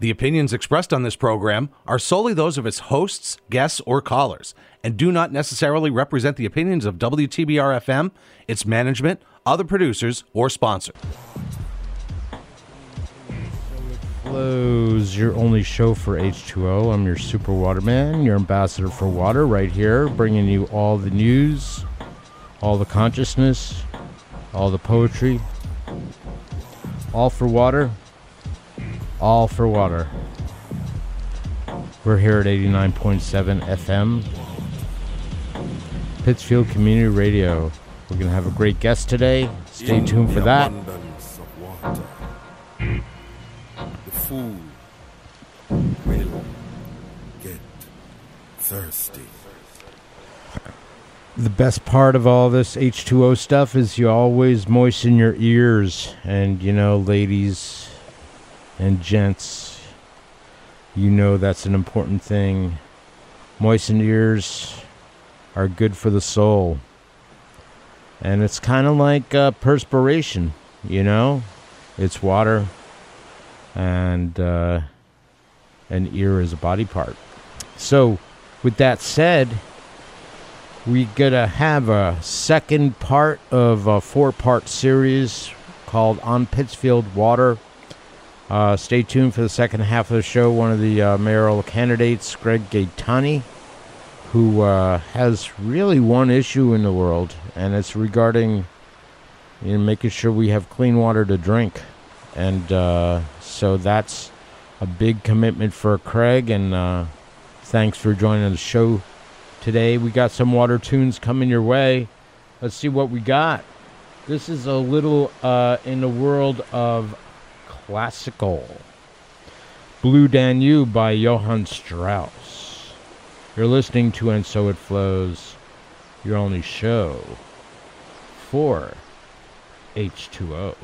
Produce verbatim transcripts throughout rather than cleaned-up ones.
The opinions expressed on this program are solely those of its hosts, guests, or callers, and do not necessarily represent the opinions of W T B R F M, its management, other producers, or sponsors. Flows, your only show for H two O. I'm your super waterman, your ambassador for water, right here, bringing you all the news, all the consciousness, all the poetry, all for water, all for water. We're here at eighty-nine point seven F M, Pittsfield Community Radio. We're going to have a great guest today. Stay tuned for that. Fool will get thirsty. The best part of all this H two O stuff is you always moisten your ears. And, you know, ladies and gents, you know that's an important thing. Moistened ears are good for the soul. And it's kind of like uh, perspiration, you know? It's water. And uh, an ear is a body part. So, with that said, we gotta have a second part of a four-part series called On Pittsfield Water. Uh, stay tuned for the second half of the show. One of the uh, mayoral candidates, Craig Gaetani, who uh, has really one issue in the world, and it's regarding, you know, making sure we have clean water to drink. And uh, so that's a big commitment for Craig, and uh, thanks for joining the show today. We got some water tunes coming your way. Let's see what we got. This is a little uh, in the world of classical. Blue Danube by Johann Strauss. You're listening to And So It Flows, your only show for H two O.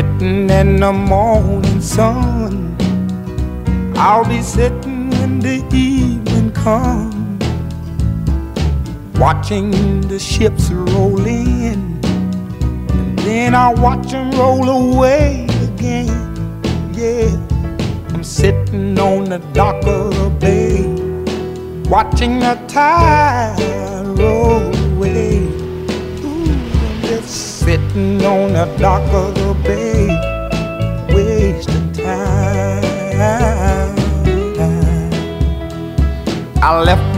sitting in the morning sun, I'll be sitting when the evening comes, watching the ships roll in, and then I'll watch them roll away again. Yeah, I'm sitting on the dock of the bay, watching the tide roll away. Ooh, just sitting on the dock of the bay, wasting time. I left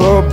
the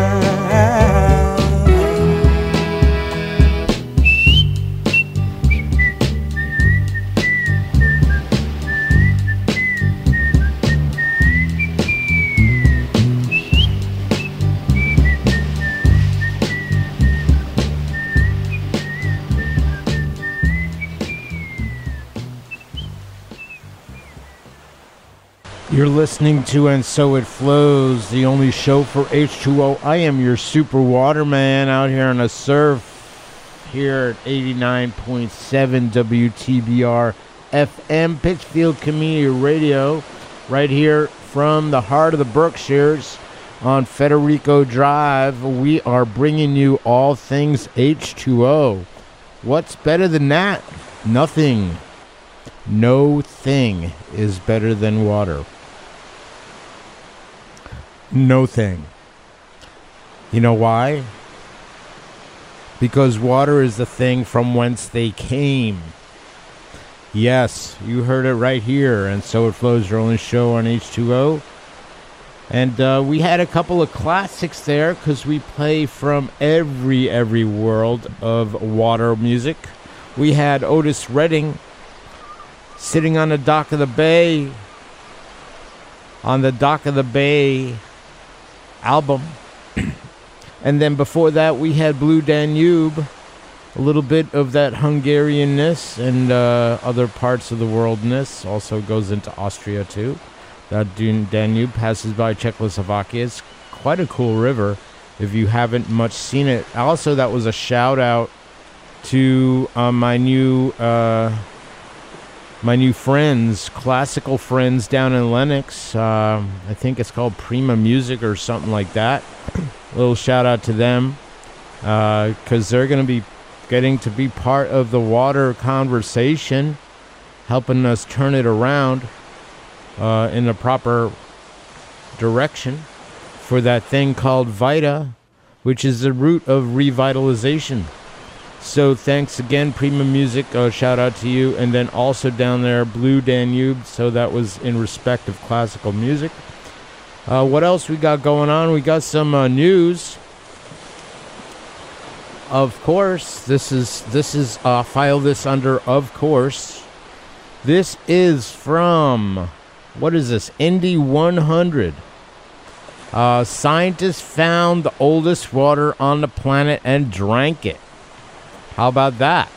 You're listening to And So It Flows, the only show for H two O. I am your super waterman out here on the surf here at eighty-nine point seven W T B R F M, Pittsfield Community Radio, right here from the heart of the Berkshires on Federico Drive. We are bringing you all things H two O. What's better than that? Nothing. No thing is better than water. No thing. You know why? Because water is the thing from whence they came. Yes, you heard it right here. And So It Flows, your only show on H two O. And uh, we had a couple of classics there because we play from every, every world of water music. We had Otis Redding, Sitting on the dock of the bay, on the dock of the bay album. And then before that, we had Blue Danube, a little bit of that Hungarian-ness and uh, other parts of the world-ness. Also goes into Austria, too. That Danube passes by Czechoslovakia. It's quite a cool river if you haven't much seen it. Also, that was a shout-out to uh, my new... Uh, My new friends, classical friends down in Lenox. Uh, I think it's called Prima Music or something like that. A little shout out to them because uh, they're going to be getting to be part of the water conversation, helping us turn it around uh, in the proper direction for that thing called Vita, which is the root of revitalization. So thanks again, Prima Music, uh, shout out to you. And then also down there, Blue Danube. So that was in respect of classical music. Uh, what else we got going on? We got some uh, news. Of course, this is, this is uh, file this under, of course. This is from, what is this? Indy one hundred. Uh, scientists found the oldest water on the planet and drank it. How about that?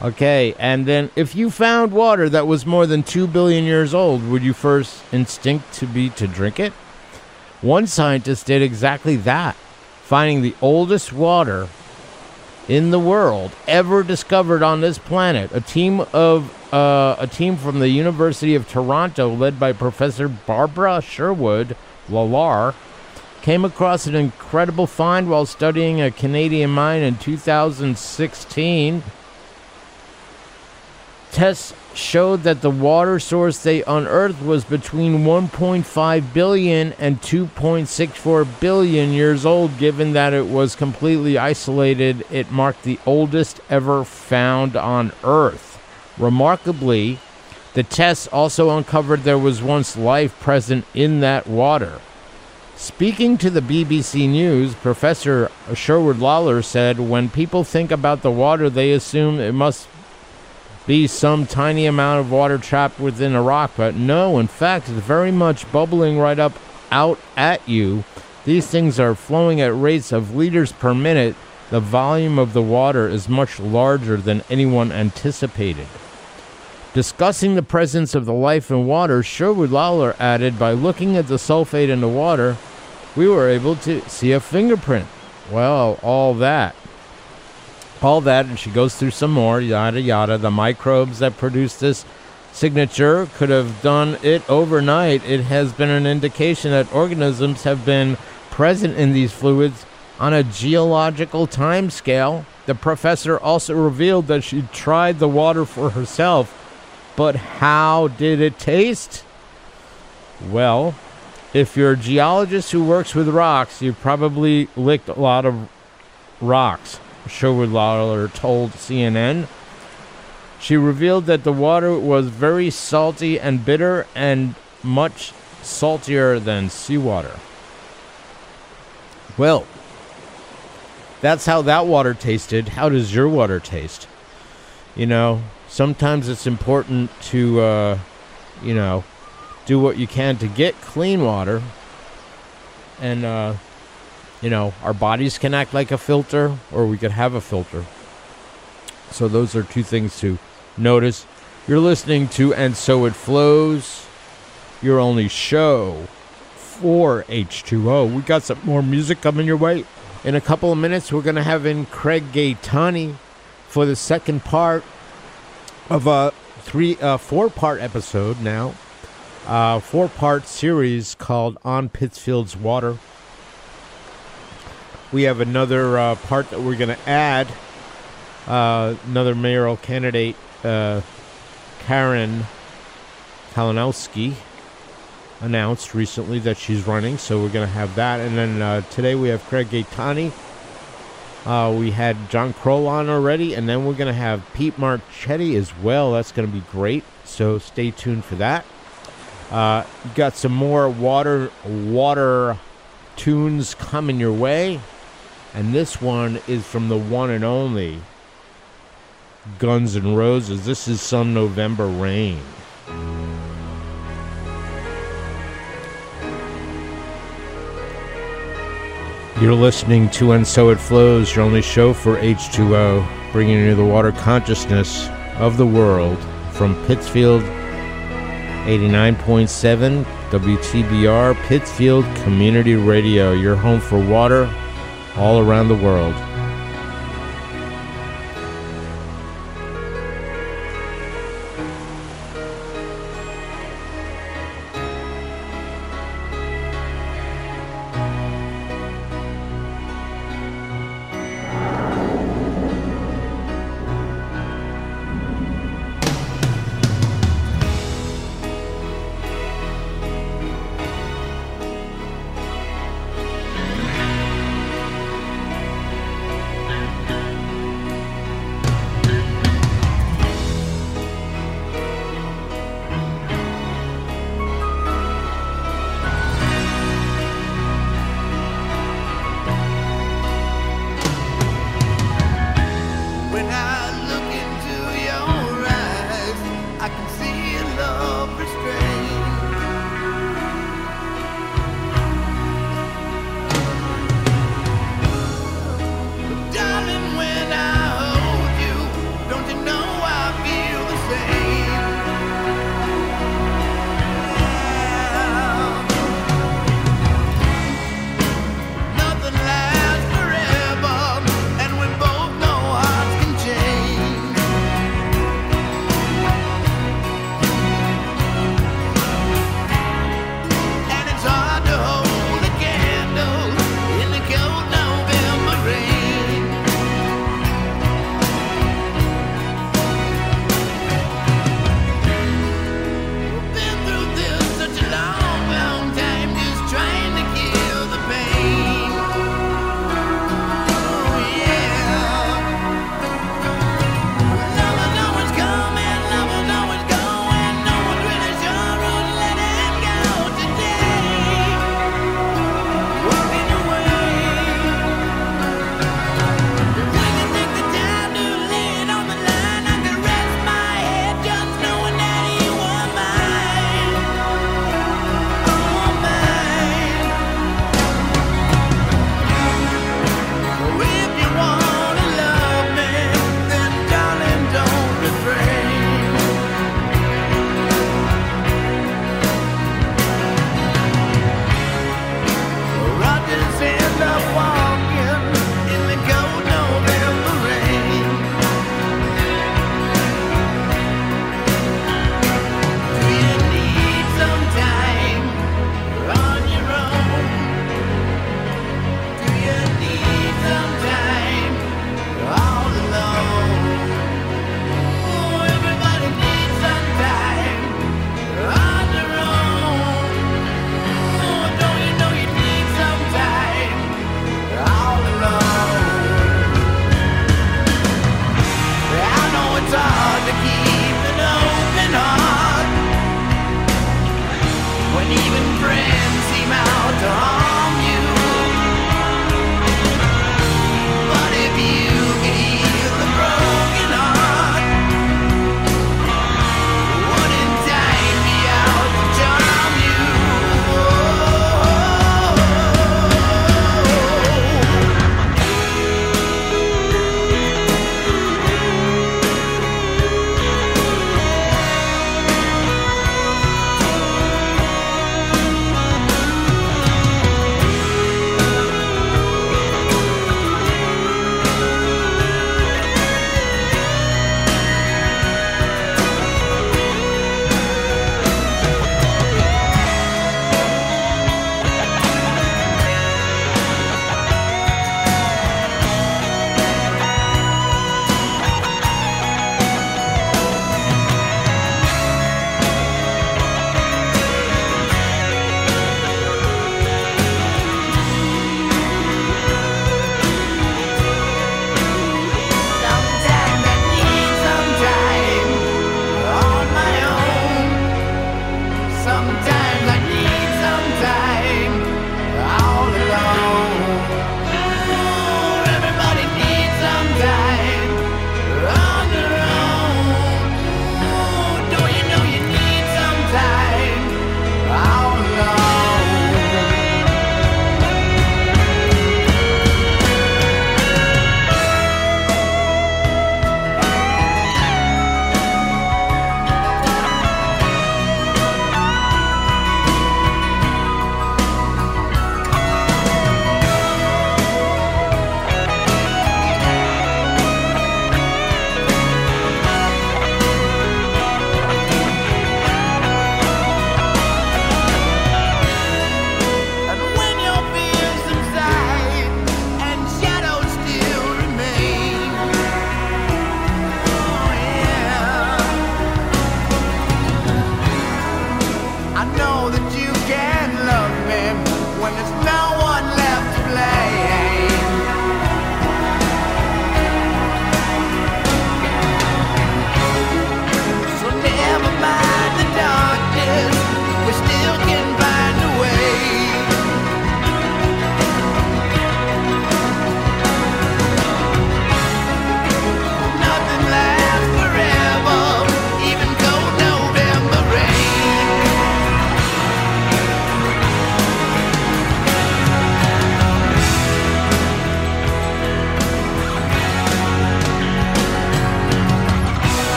Okay, and then if you found water that was more than two billion years old, would your first instinct to be to drink it? One scientist did exactly that, finding the oldest water in the world ever discovered on this planet. A team of uh, a team from the University of Toronto, led by Professor Barbara Sherwood Lollar, came across an incredible find while studying a Canadian mine in two thousand sixteen. Tests showed that the water source they unearthed was between one point five billion and two point six four billion years old. Given that it was completely isolated, it marked the oldest ever found on Earth. Remarkably, the tests also uncovered there was once life present in that water. Speaking to the B B C News, Professor Sherwood Lollar said, "When people think about the water, they assume it must be some tiny amount of water trapped within a rock, but no, in fact, it's very much bubbling right up out at you. These things are flowing at rates of liters per minute. The volume of the water is much larger than anyone anticipated." Discussing the presence of the life in water, Sherwood Lollar added, "By looking at the sulfate in the water, we were able to see a fingerprint." Well, all that. All that, and she goes through some more, yada, yada. The microbes that produce this signature could have done it overnight. It has been an indication that organisms have been present in these fluids on a geological time scale. The professor also revealed that she tried the water for herself, but how did it taste? Well, if you're a geologist who works with rocks, you've probably licked a lot of rocks, Sherwood Lollar told C N N. She revealed that the water was very salty and bitter, and much saltier than seawater. Well, that's how that water tasted. How does your water taste? You know, sometimes it's important to, uh, you know, do what you can to get clean water. And, uh, you know, our bodies can act like a filter, or we could have a filter. So those are two things to notice. You're listening to And So It Flows, your only show for H two O. We got some more music coming your way. In a couple of minutes, we're going to have in Craig Gaetani for the second part of a three, uh, four-part episode now. Uh, four-part series called On Pittsfield's Water. We have another uh, part that we're going to add, uh, another mayoral candidate, uh, Karen Kalinowski, announced recently that she's running, so we're going to have that. And then uh, today we have Craig Gaetani. Uh, we had John Crow on already, and then we're going to have Pete Marchetti as well. That's going to be great, so stay tuned for that. Uh, got some more water, water tunes coming your way. And this one is from the one and only Guns N' Roses. This is Some November Rain. You're listening to And So It Flows, your only show for H two O, bringing you the water consciousness of the world from Pittsfield, eighty-nine point seven W T B R, Pittsfield Community Radio, your home for water all around the world.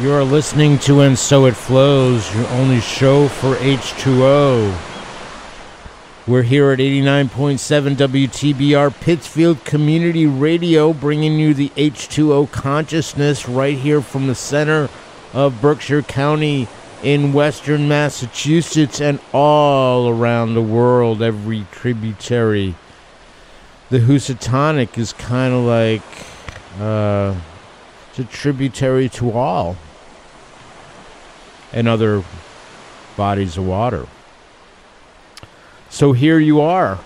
You're listening to And So It Flows, your only show for H two O. We're here at eighty-nine point seven W T B R Pittsfield Community Radio, bringing you the H two O consciousness right here from the center of Berkshire County in western Massachusetts and all around the world, every tributary. The Housatonic is kind of like uh, it's a tributary to all. And other bodies of water. So here you are.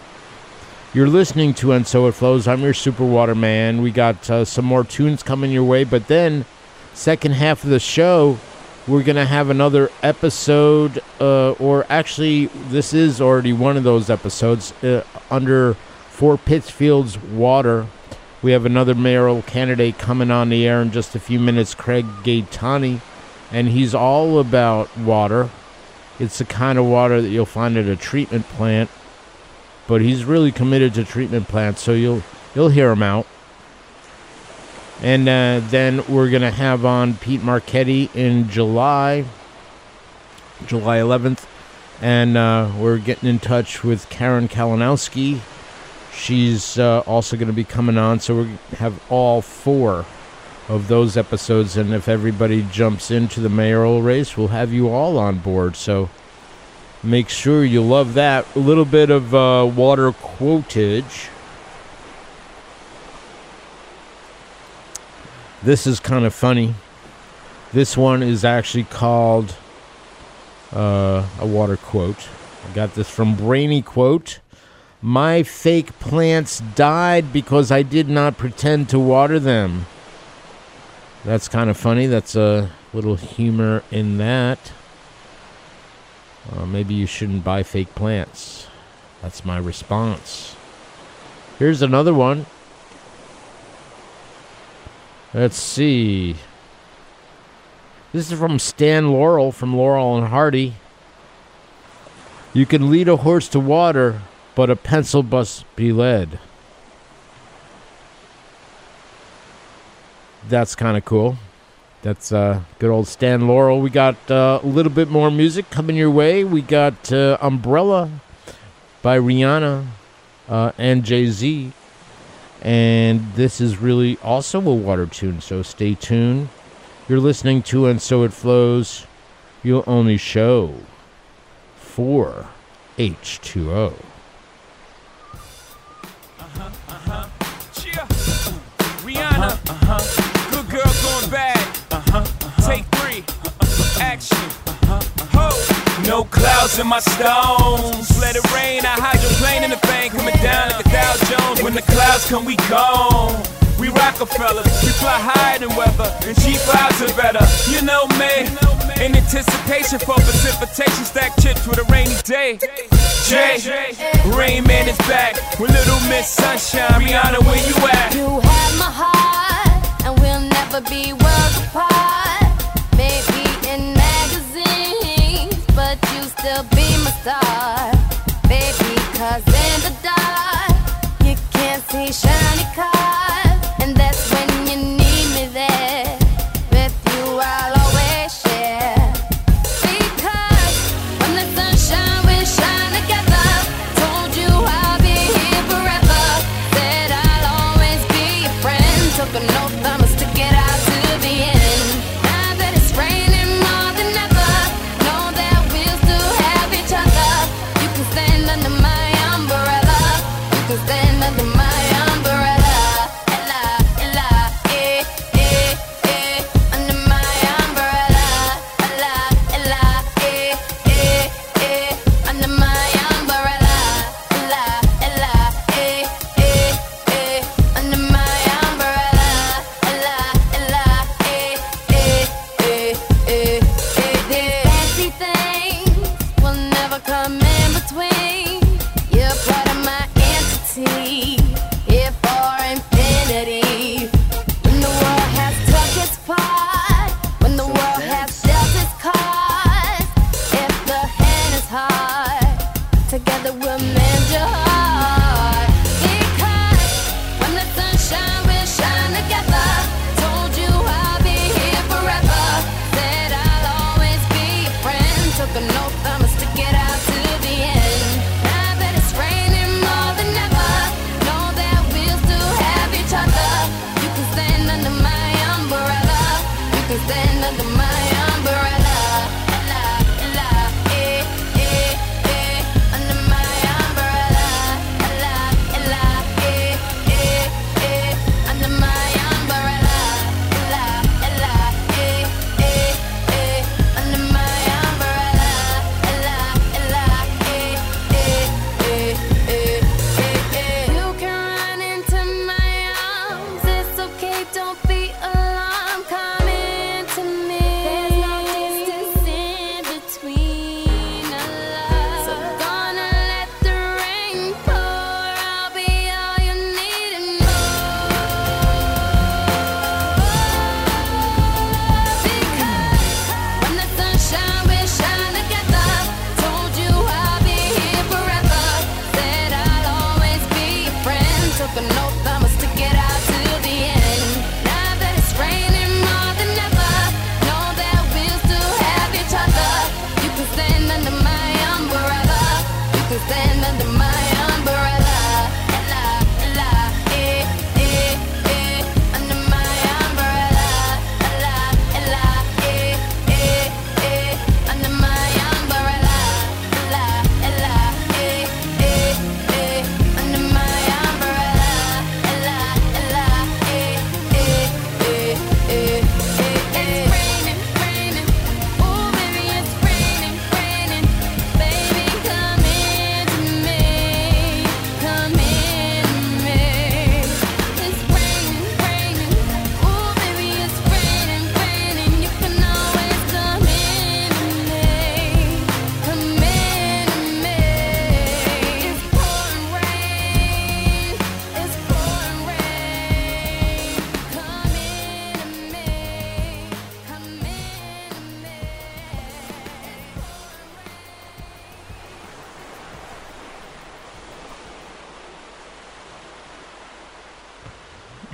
You're listening to And So It Flows. I'm your super water man. We got uh, some more tunes coming your way. But then, second half of the show, we're going to have another episode. Uh, or actually, this is already one of those episodes. Uh, under For Pittsfield's Water, we have another mayoral candidate coming on the air in just a few minutes, Craig Gaetani. And he's all about water. It's the kind of water that you'll find at a treatment plant, but he's really committed to treatment plants, so you'll you'll hear him out. And uh, then we're going to have on Pete Marchetti in July, July eleventh, and uh, we're getting in touch with Karen Kalinowski. She's uh, also going to be coming on, so we have all four of those episodes, and if everybody jumps into the mayoral race, we'll have you all on board. So make sure you love that. A little bit of uh, water quotage. This is kind of funny. This one is actually called uh, a water quote. I got this from Brainy Quote. My fake plants died because I did not pretend to water them. That's kind of funny. That's a little humor in that. Uh, maybe you shouldn't buy fake plants. That's my response. Here's another one. Let's see. This is from Stan Laurel from Laurel and Hardy. You can lead a horse to water, but a pencil must be led. That's kind of cool. That's uh, good old Stan Laurel. We got uh, a little bit more music coming your way. We got uh, Umbrella by Rihanna uh, and Jay-Z. And this is really also a water tune, so stay tuned. You're listening to And So It Flows, your only show for H two O. Uh-huh, uh-huh. Yeah. Rihanna. Uh-huh, uh-huh. Good girl gone bad. Uh-huh, uh-huh. Take three. Uh-huh. Action. Uh-huh, uh-huh. No clouds in my stones. Let it rain. I hydroplane in the bank. Coming down like a Dow Jones. When the clouds come, we gone. We Rockefeller. We fly higher than weather. And cheap vibes are better. You know me. In anticipation for precipitation. Stack chips with a rainy day. Jay. Rain Man is back. With Little Miss Sunshine. Rihanna, where you at? You have my heart. And we'll never be worlds apart. Maybe in magazines, but you still be my star. Baby, cause in the dark, you can't see shiny cars. And that's when you need me there. With you, I'll always share. Because when the sun shines, we shine together. Told you I'll be here forever. Said I'll always be your friend. Took an oath. Under my umbrella, you can stand under my umbrella.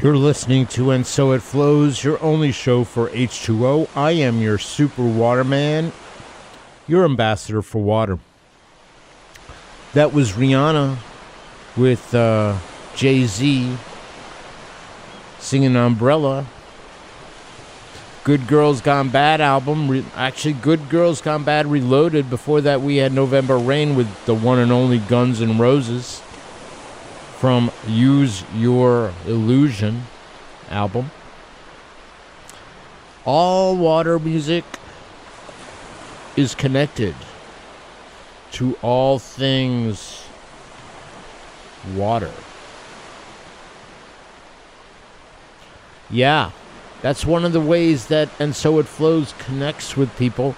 You're listening to And So It Flows, your only show for H two O. I am your super waterman, your ambassador for water. That was Rihanna with uh, Jay-Z singing Umbrella. Good Girls Gone Bad album. Re- actually, Good Girls Gone Bad Reloaded. Before that, we had November Rain with the one and only Guns N' Roses, from Use Your Illusion album. All water music is connected to all things water. Yeah, that's one of the ways that And So It Flows connects with people.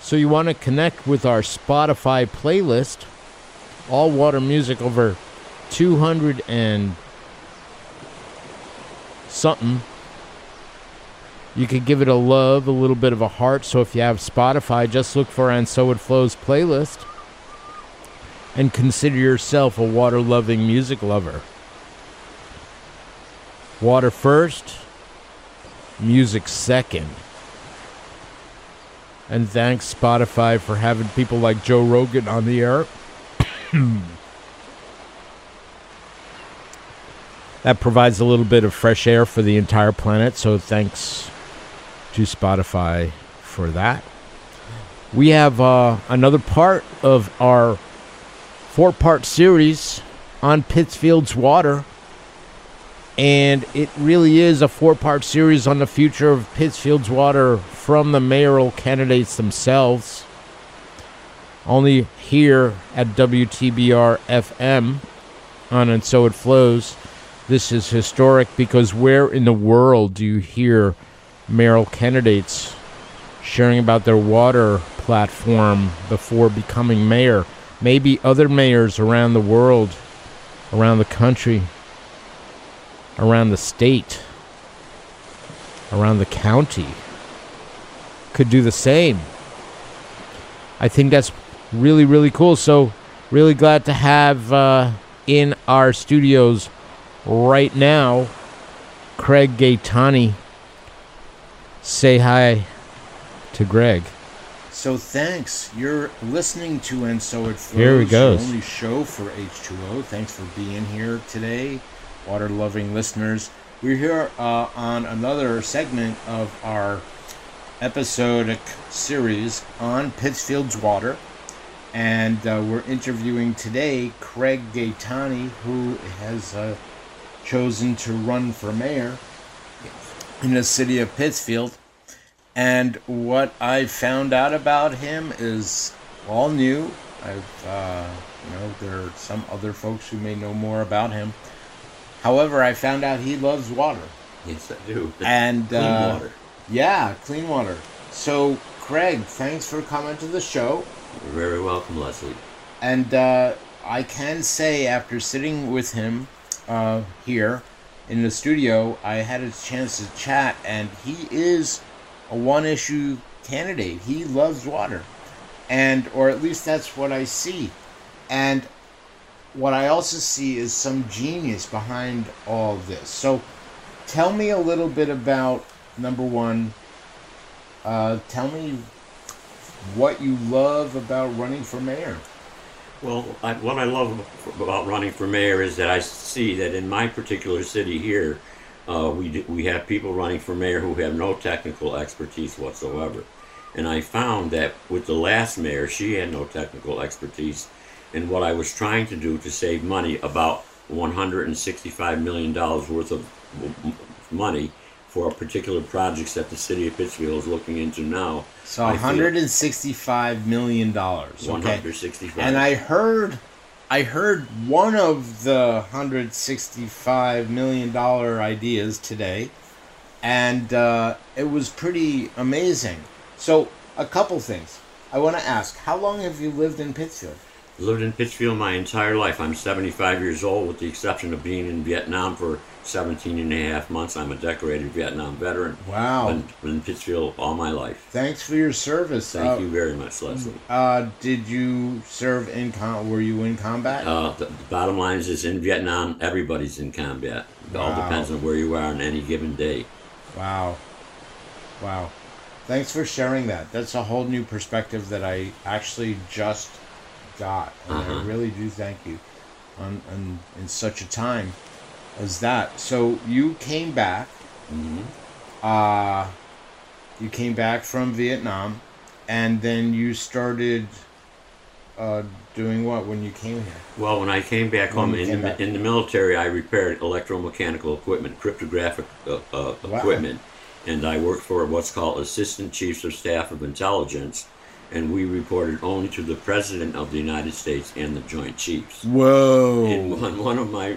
So you want to connect with our Spotify playlist, all water music, over two hundred and something. You could give it a love, a little bit of a heart. So if you have Spotify, just look for And So It Flows playlist and consider yourself a water-loving music lover. Water first, music second. And thanks, Spotify, for having people like Joe Rogan on the air. That provides a little bit of fresh air for the entire planet, so thanks to Spotify for that. We have uh, another part of our four-part series on Pittsfield's water, and it really is a four-part series on the future of Pittsfield's water from the mayoral candidates themselves, only here at W T B R F M on And So It Flows. This is historic because where in the world do you hear mayoral candidates sharing about their water platform before becoming mayor? Maybe other mayors around the world, around the country, around the state, around the county could do the same. I think that's really, really cool. So really glad to have uh, in our studios right now, Craig Gaetani. Say hi to Greg. So thanks. You're listening to And So It Flows. Here we go. The only show for H two O. Thanks for being here today, water-loving listeners. We're here uh, on another segment of our episodic series on Pittsfield's water. And uh, we're interviewing today Craig Gaetani, who has uh, chosen to run for mayor in the city of Pittsfield. And what I found out about him is all new. I've, uh, you know, there are some other folks who may know more about him. However, I found out he loves water. Yes, I do. And clean uh, water. Yeah, clean water. So, Craig, thanks for coming to the show. You're very welcome, Leslie. And uh, I can say, after sitting with him uh, here in the studio, I had a chance to chat, and he is a one-issue candidate. He loves water, and or at least that's what I see. And what I also see is some genius behind all this. So tell me a little bit about, number one, uh, tell me what you love about running for mayor. Well, I, what I love about running for mayor is that I see that in my particular city here, Uh, we do, we have people running for mayor who have no technical expertise whatsoever. And I found that with the last mayor, she had no technical expertise. And what I was trying to do to save money, about one hundred sixty-five million dollars worth of money for particular projects that the city of Pittsfield is looking into now. So one hundred sixty-five million dollars. Okay. one hundred sixty-five. And I heard... I heard one of the one hundred sixty-five million dollars ideas today, and uh, it was pretty amazing. So, a couple things. I want to ask, how long have you lived in Pittsfield? Lived in Pittsfield my entire life. I'm seventy-five years old, with the exception of being in Vietnam for seventeen and a half months. I'm a decorated Vietnam veteran. Wow. Been, been in Pittsfield all my life. Thanks for your service. Thank uh, you very much, Leslie. Uh, did you serve in com- were you in combat? Uh, the, the bottom line is, is in Vietnam, everybody's in combat. It wow. all depends on where you are on any given day. Wow. Wow. Thanks for sharing that. That's a whole new perspective that I actually just got. And uh-huh. I really do thank you on, on in such a time as that. So you came back, mm-hmm. uh, you came back from Vietnam, and then you started uh, doing what when you came here? Well, when I came back when home, in, came the, back. in the military, I repaired electromechanical equipment, cryptographic uh, uh, wow. equipment, and I worked for what's called Assistant Chiefs of Staff of Intelligence, and we reported only to the President of the United States and the Joint Chiefs. Whoa! And one, one of my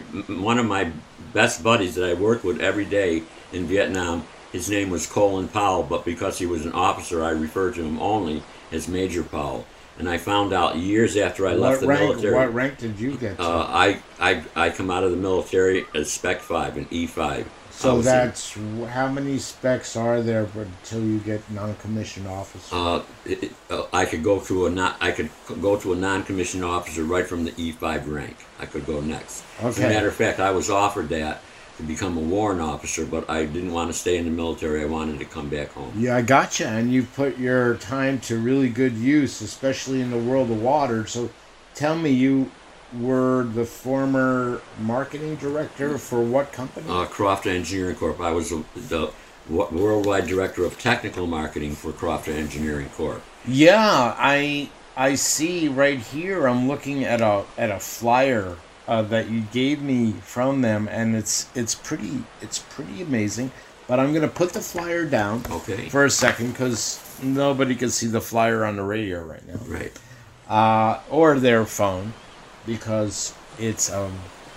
one of my best buddies that I worked with every day in Vietnam, his name was Colin Powell, but because he was an officer, I referred to him only as Major Powell. And I found out years after I what left the rank, military. What rank did you get to? Uh, I, I, I come out of the military as Spec five, an E five. So that's, how many specs are there until you get non-commissioned officer? Uh, it, uh, I could go to a non, I could go to a non-commissioned officer right from the E five rank. I could go next. Okay. As a matter of fact, I was offered that to become a warrant officer, but I didn't want to stay in the military. I wanted to come back home. Yeah, I gotcha. And you've put your time to really good use, especially in the world of water. So tell me, you were the former marketing director for what company? Uh, Croft Engineering Corp. I was the, the worldwide director of technical marketing for Croft Engineering Corp. Yeah, I I see right here. I'm looking at a at a flyer uh, that you gave me from them, and it's it's pretty it's pretty amazing. But I'm gonna put the flyer down okay. for a second because nobody can see the flyer on the radio right now, right? Uh, or their phone. Because it's an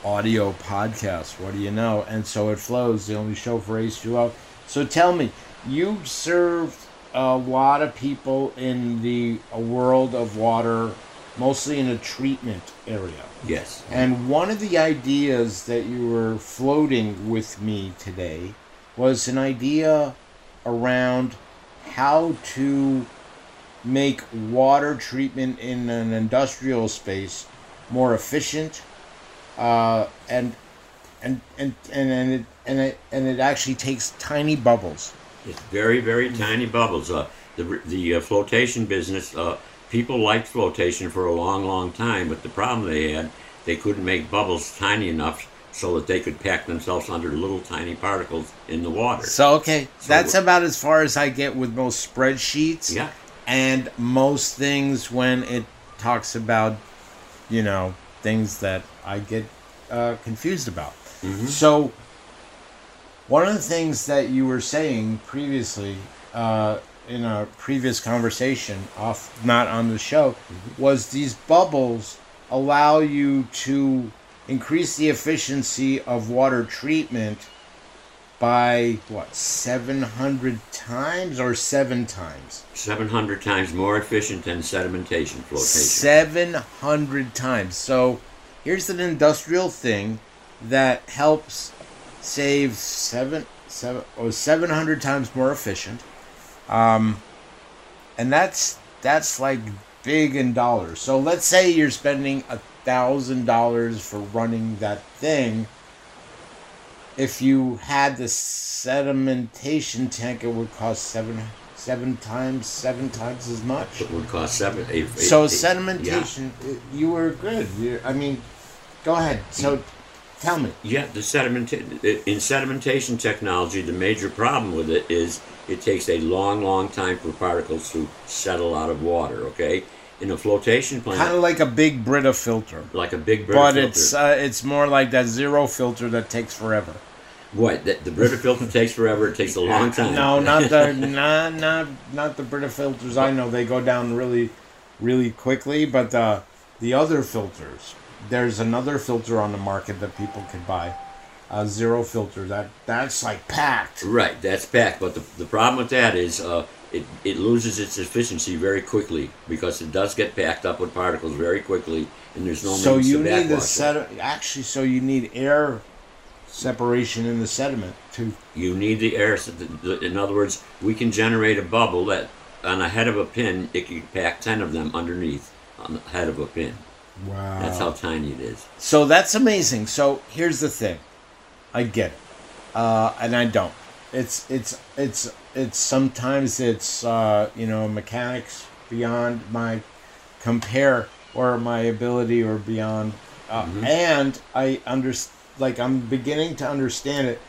audio podcast, what do you know? And So It Flows, the only show for H two O. So tell me, you've served a lot of people in the world of water, mostly in a treatment area. Yes. And one of the ideas that you were floating with me today was an idea around how to make water treatment in an industrial space more efficient, uh, and and and and and it, and it and it actually takes tiny bubbles. It's very very tiny bubbles. Uh, the, the uh, flotation business, uh, people liked flotation for a long, long time, but the problem they had, they couldn't make bubbles tiny enough so that they could pack themselves under little tiny particles in the water. So, okay, so that's about as far as I get with most spreadsheets. Yeah. And most things when it talks about, you know, things that I get uh, confused about. Mm-hmm. So, one of the things that you were saying previously, uh, in a previous conversation, off not on the show, mm-hmm. was these bubbles allow you to increase the efficiency of water treatment by, what, seven hundred times or seven times? seven hundred times more efficient than sedimentation flotation. seven hundred times. So here's an industrial thing that helps save seven, seven, oh, seven hundred times more efficient. Um, and that's that's like big in dollars. So let's say you're spending a one thousand dollars for running that thing. If you had the sedimentation tank, it would cost seven seven times seven times as much. It would cost seven eight. eight so eight, sedimentation, yeah. You were good. You're, I mean, go ahead. So, tell me. Yeah, the sediment in sedimentation technology, the major problem with it is it takes a long, long time for particles to settle out of water. Okay. In a flotation plant, kind of like a big Brita filter, like a big Brita but filter, but it's uh, it's more like that zero filter that takes forever. What the, the Brita filter takes forever? It takes a long time. No, not the not not not the Brita filters. I know they go down really, really quickly. But the the other filters, there's another filter on the market that people can buy, a zero filter. That that's like packed. Right, that's packed. But the the problem with that is. Uh, It, it loses its efficiency very quickly because it does get packed up with particles very quickly, and there's no so you need the sediment. Actually, so you need air separation in the sediment to. You need the air. In other words, we can generate a bubble that, on the head of a pin, it can pack ten of them underneath on the head of a pin. Wow. That's how tiny it is. So that's amazing. So here's the thing, I get it, uh, and I don't. It's it's it's. It's sometimes it's, uh, you know, mechanics beyond my compare or my ability or beyond. Uh, mm-hmm. And I under, like I'm beginning to understand it.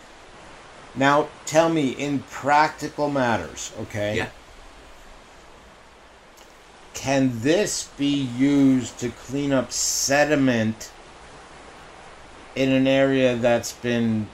Now, tell me in practical matters, okay? Yeah. Can this be used to clean up sediment in an area that's been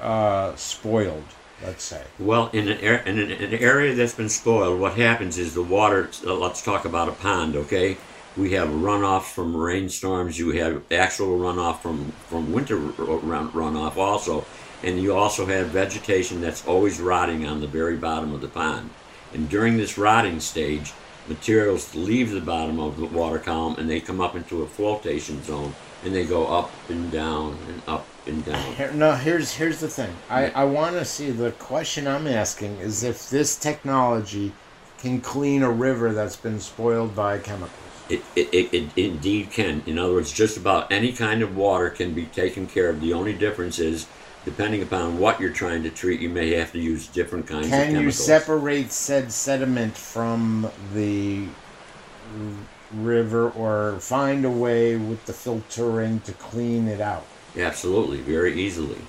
uh, spoiled? Let's say. Well, in an, air, in, an, in an area that's been spoiled, what happens is the water, let's talk about a pond, okay? We have runoff from rainstorms, you have actual runoff from, from winter run, runoff also, and you also have vegetation that's always rotting on the very bottom of the pond. And during this rotting stage, materials leave the bottom of the water column and they come up into a flotation zone and they go up and down and up and down. Here, no, here's here's the thing. I, I want to see, the question I'm asking is if this technology can clean a river that's been spoiled by chemicals. It, it, it, it indeed can. In other words, just about any kind of water can be taken care of. The only difference is, depending upon what you're trying to treat, you may have to use different kinds can of chemicals. Can you separate said sediment from the river or find a way with the filtering to clean it out? Absolutely, very easily.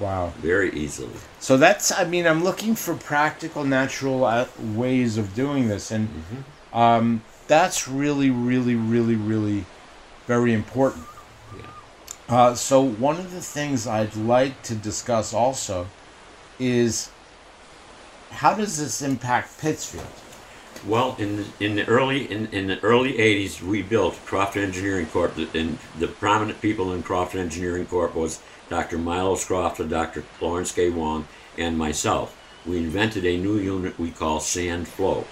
Wow. Very easily. So that's, I mean, I'm looking for practical, natural ways of doing this. And mm-hmm. um, that's really, really, really, really very important. Yeah. Uh, so one of the things I'd like to discuss also is how does this impact Pittsfield? Well, in the, in the early in, in the early eighties, we built Croft Engineering Corp, and the prominent people in Croft Engineering Corp was Doctor Miles Croft and Doctor Lawrence K. Wong and myself. We invented a new unit we call Sand Flow,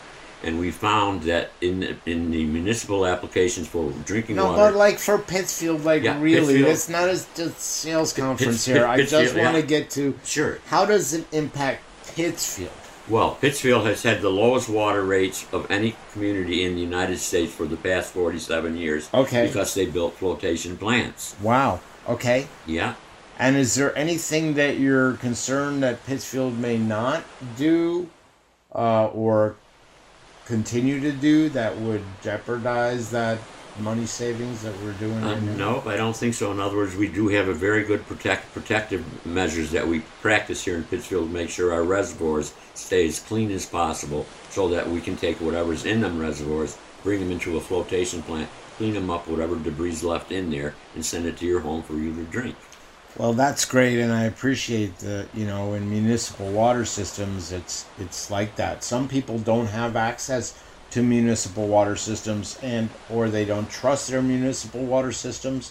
and we found that in the, in the municipal applications for drinking no, water. No, but like for Pittsfield, like yeah, really, Pittsfield, it's not a just sales conference Pitts, here. Pitts, I just want to yeah. get to sure. How does it impact Pittsfield? Well, Pittsfield has had the lowest water rates of any community in the United States for the past forty-seven years. Okay. Because they built flotation plants. Wow. Okay. Yeah. And is there anything that you're concerned that Pittsfield may not do uh, or continue to do that would jeopardize that money savings that we're doing right um, now? No, I don't think so. In other words, we do have a very good protect protective measures that we practice here in Pittsfield to make sure our reservoirs stay as clean as possible so that we can take whatever's in them reservoirs, bring them into a flotation plant, clean them up, whatever debris left in there, and send it to your home for you to drink. Well, that's great, and I appreciate the, you know, in municipal water systems, it's it's like that. Some people don't have access to municipal water systems, and or they don't trust their municipal water systems.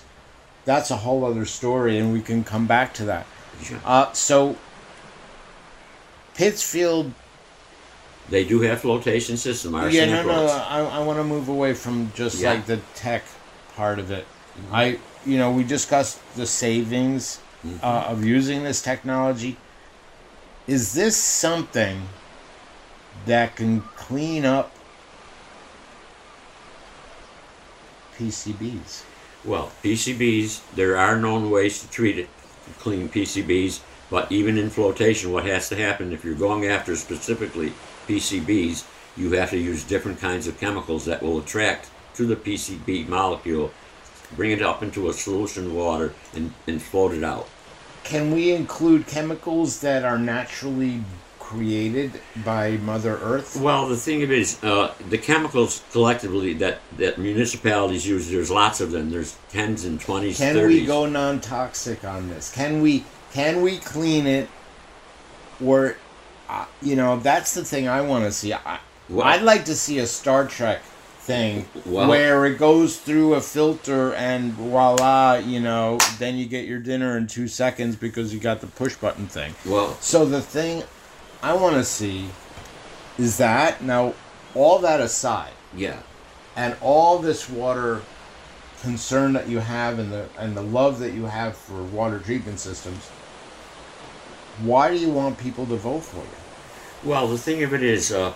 That's a whole other story, and we can come back to that. Sure. Uh, so, Pittsfield... They do have flotation system. Our yeah, no, no, no, I, I want to move away from just yeah. like the tech part of it. Mm-hmm. I, you know, we discussed the savings mm-hmm. uh, of using this technology. Is this something that can clean up P C Bs? Well, P C Bs, there are known ways to treat it, to clean P C Bs, but even in flotation, what has to happen if you're going after specifically P C Bs, you have to use different kinds of chemicals that will attract to the P C B molecule, bring it up into a solution of water, and, and float it out. Can we include chemicals that are naturally created by Mother Earth? Well, the thing of it is, uh, the chemicals collectively that, that municipalities use, there's lots of them. There's tens and twenties, can thirties. Can we go non-toxic on this? Can we can we clean it? Or, uh, you know, that's the thing I want to see. I, well, I'd like to see a Star Trek thing well, where it goes through a filter and voila, you know, then you get your dinner in two seconds because you got the push-button thing. Well, so the thing... I want to see is that, now all that aside, yeah, and all this water concern that you have and the and the love that you have for water treatment systems, why do you want people to vote for you? Well, the thing of it is, uh,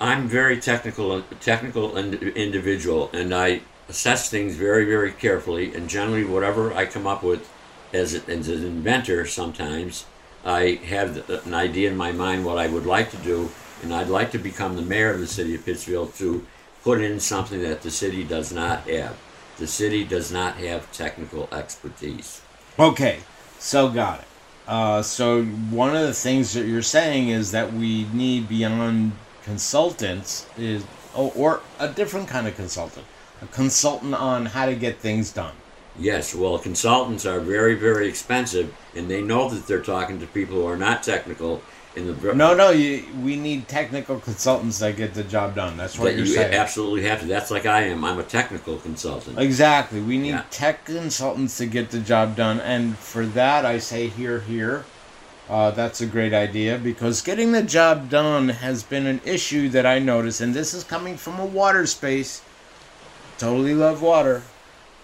I'm very technical, technical ind- individual, and I assess things very, very carefully, and generally whatever I come up with as, a, as an inventor sometimes, I have an idea in my mind what I would like to do, and I'd like to become the mayor of the city of Pittsfield to put in something that the city does not have. The city does not have technical expertise. Okay, so got it. Uh, so one of the things that you're saying is that we need beyond consultants is, oh, or a different kind of consultant, a consultant on how to get things done. Yes, well, consultants are very, very expensive, and they know that they're talking to people who are not technical. In the no, no, you, we need technical consultants that get the job done. That's what that you're you saying. You absolutely have to. That's like I am. I'm a technical consultant. Exactly. We need yeah. tech consultants to get the job done, and for that I say hear, hear. Uh, that's a great idea, because getting the job done has been an issue that I notice, and this is coming from a water space. Totally love water.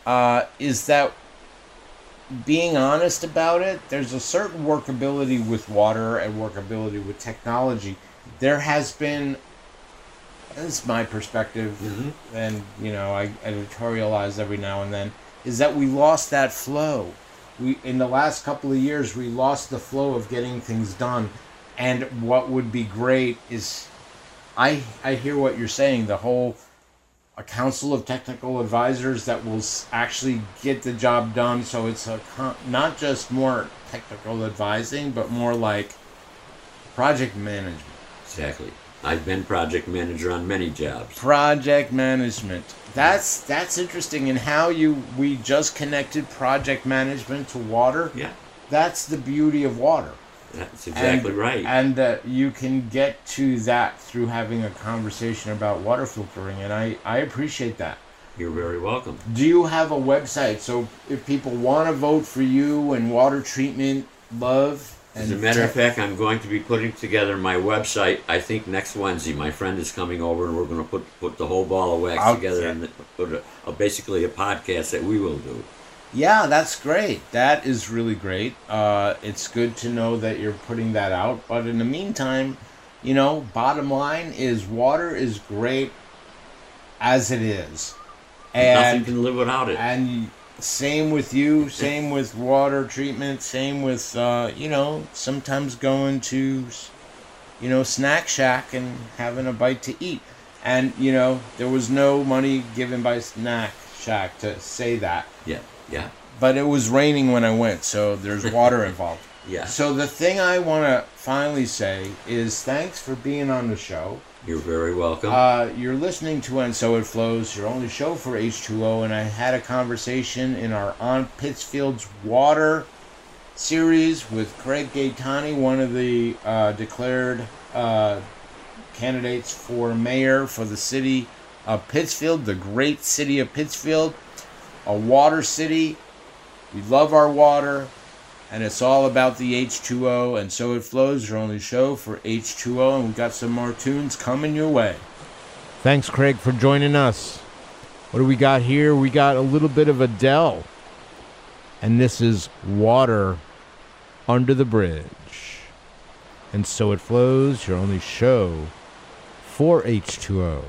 Uh, is that being honest about it, there's a certain workability with water and workability with technology. There has been, this is my perspective, mm-hmm. and you know, I editorialize every now and then, is that we lost that flow. We in the last couple of years, we lost the flow of getting things done. And what would be great is, I I hear what you're saying, the whole... a council of technical advisors that will actually get the job done, so it's a not just more technical advising, but more like project management. Exactly. I've been project manager on many jobs. Project management. That's that's interesting in how you we just connected project management to water. Yeah. That's the beauty of water. That's exactly and, right. And uh, you can get to that through having a conversation about water filtering, and I, I appreciate that. You're very welcome. Do you have a website? So if people want to vote for you and water treatment, love... And As a matter of fact, I'm going to be putting together my website, I think, next Wednesday. My friend is coming over, and we're going to put, put the whole ball of wax I'll, together yeah. and put a, a, basically a podcast that we will do. Yeah, that's great. That is really great. Uh, it's good to know that you're putting that out. But in the meantime, you know, bottom line is water is great as it is. And nothing can live without it. And same with you, same with water treatment, same with, uh, you know, sometimes going to, you know, Snack Shack and having a bite to eat. And, you know, there was no money given by Snack Shack to say that. Yeah, yeah. But it was raining when I went, so there's water involved. Yeah. So the thing I want to finally say is thanks for being on the show. You're very welcome. Uh, you're listening to And So It Flows, your only show for H two O, and I had a conversation in our On Pittsfield's Water series with Craig Gaetani, one of the uh, declared uh, candidates for mayor for the city of Pittsfield, the great city of Pittsfield, a water city. We love our water. And it's all about the H two O, and so it flows, your only show for H two O, and we've got some more tunes coming your way. Thanks, Craig, for joining us. What do we got here? We got a little bit of Adele, and this is Water Under the Bridge. And so it flows, your only show for H two O.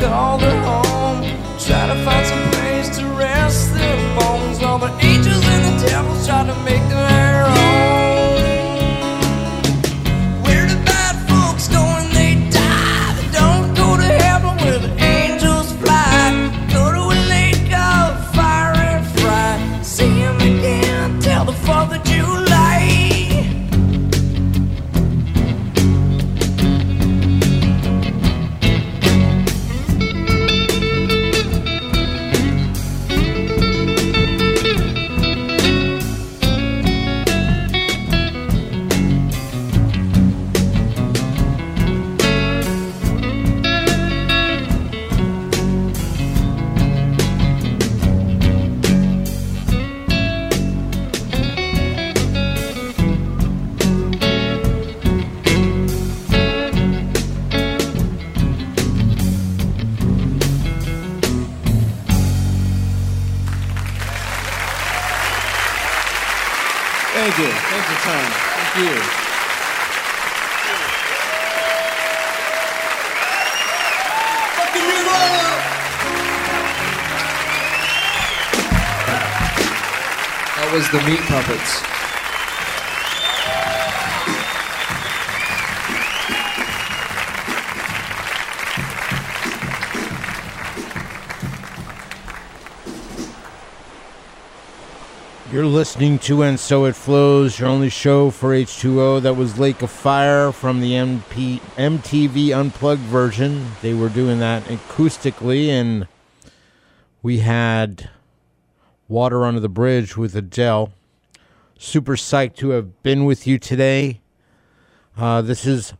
called her home. Try to find some place to rest their bones. All the angels and the devils try to make them their own. Where the bad folks go when they die? They don't go to heaven where the angels fly. Go to a lake of fire and fry. See him again, tell the Fourth of July. The Meat Puppets. You're listening to And So It Flows, your only show for H two O. That was Lake of Fire from the M P, M T V Unplugged version. They were doing that acoustically, and we had Water Under the Bridge with Adele. Super psyched to have been with you today. Uh, this is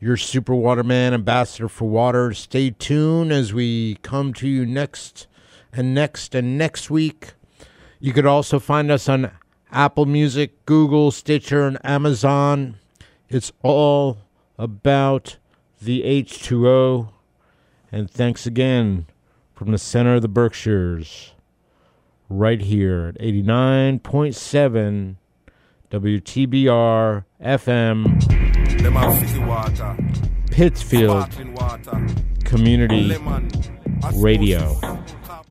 your Super Waterman, Ambassador for Water. Stay tuned as we come to you next and next and next week. You could also find us on Apple Music, Google, Stitcher, and Amazon. It's all about the H two O. And thanks again from the center of the Berkshires, right here at eighty-nine point seven W T B R F M, Pittsfield Community Radio.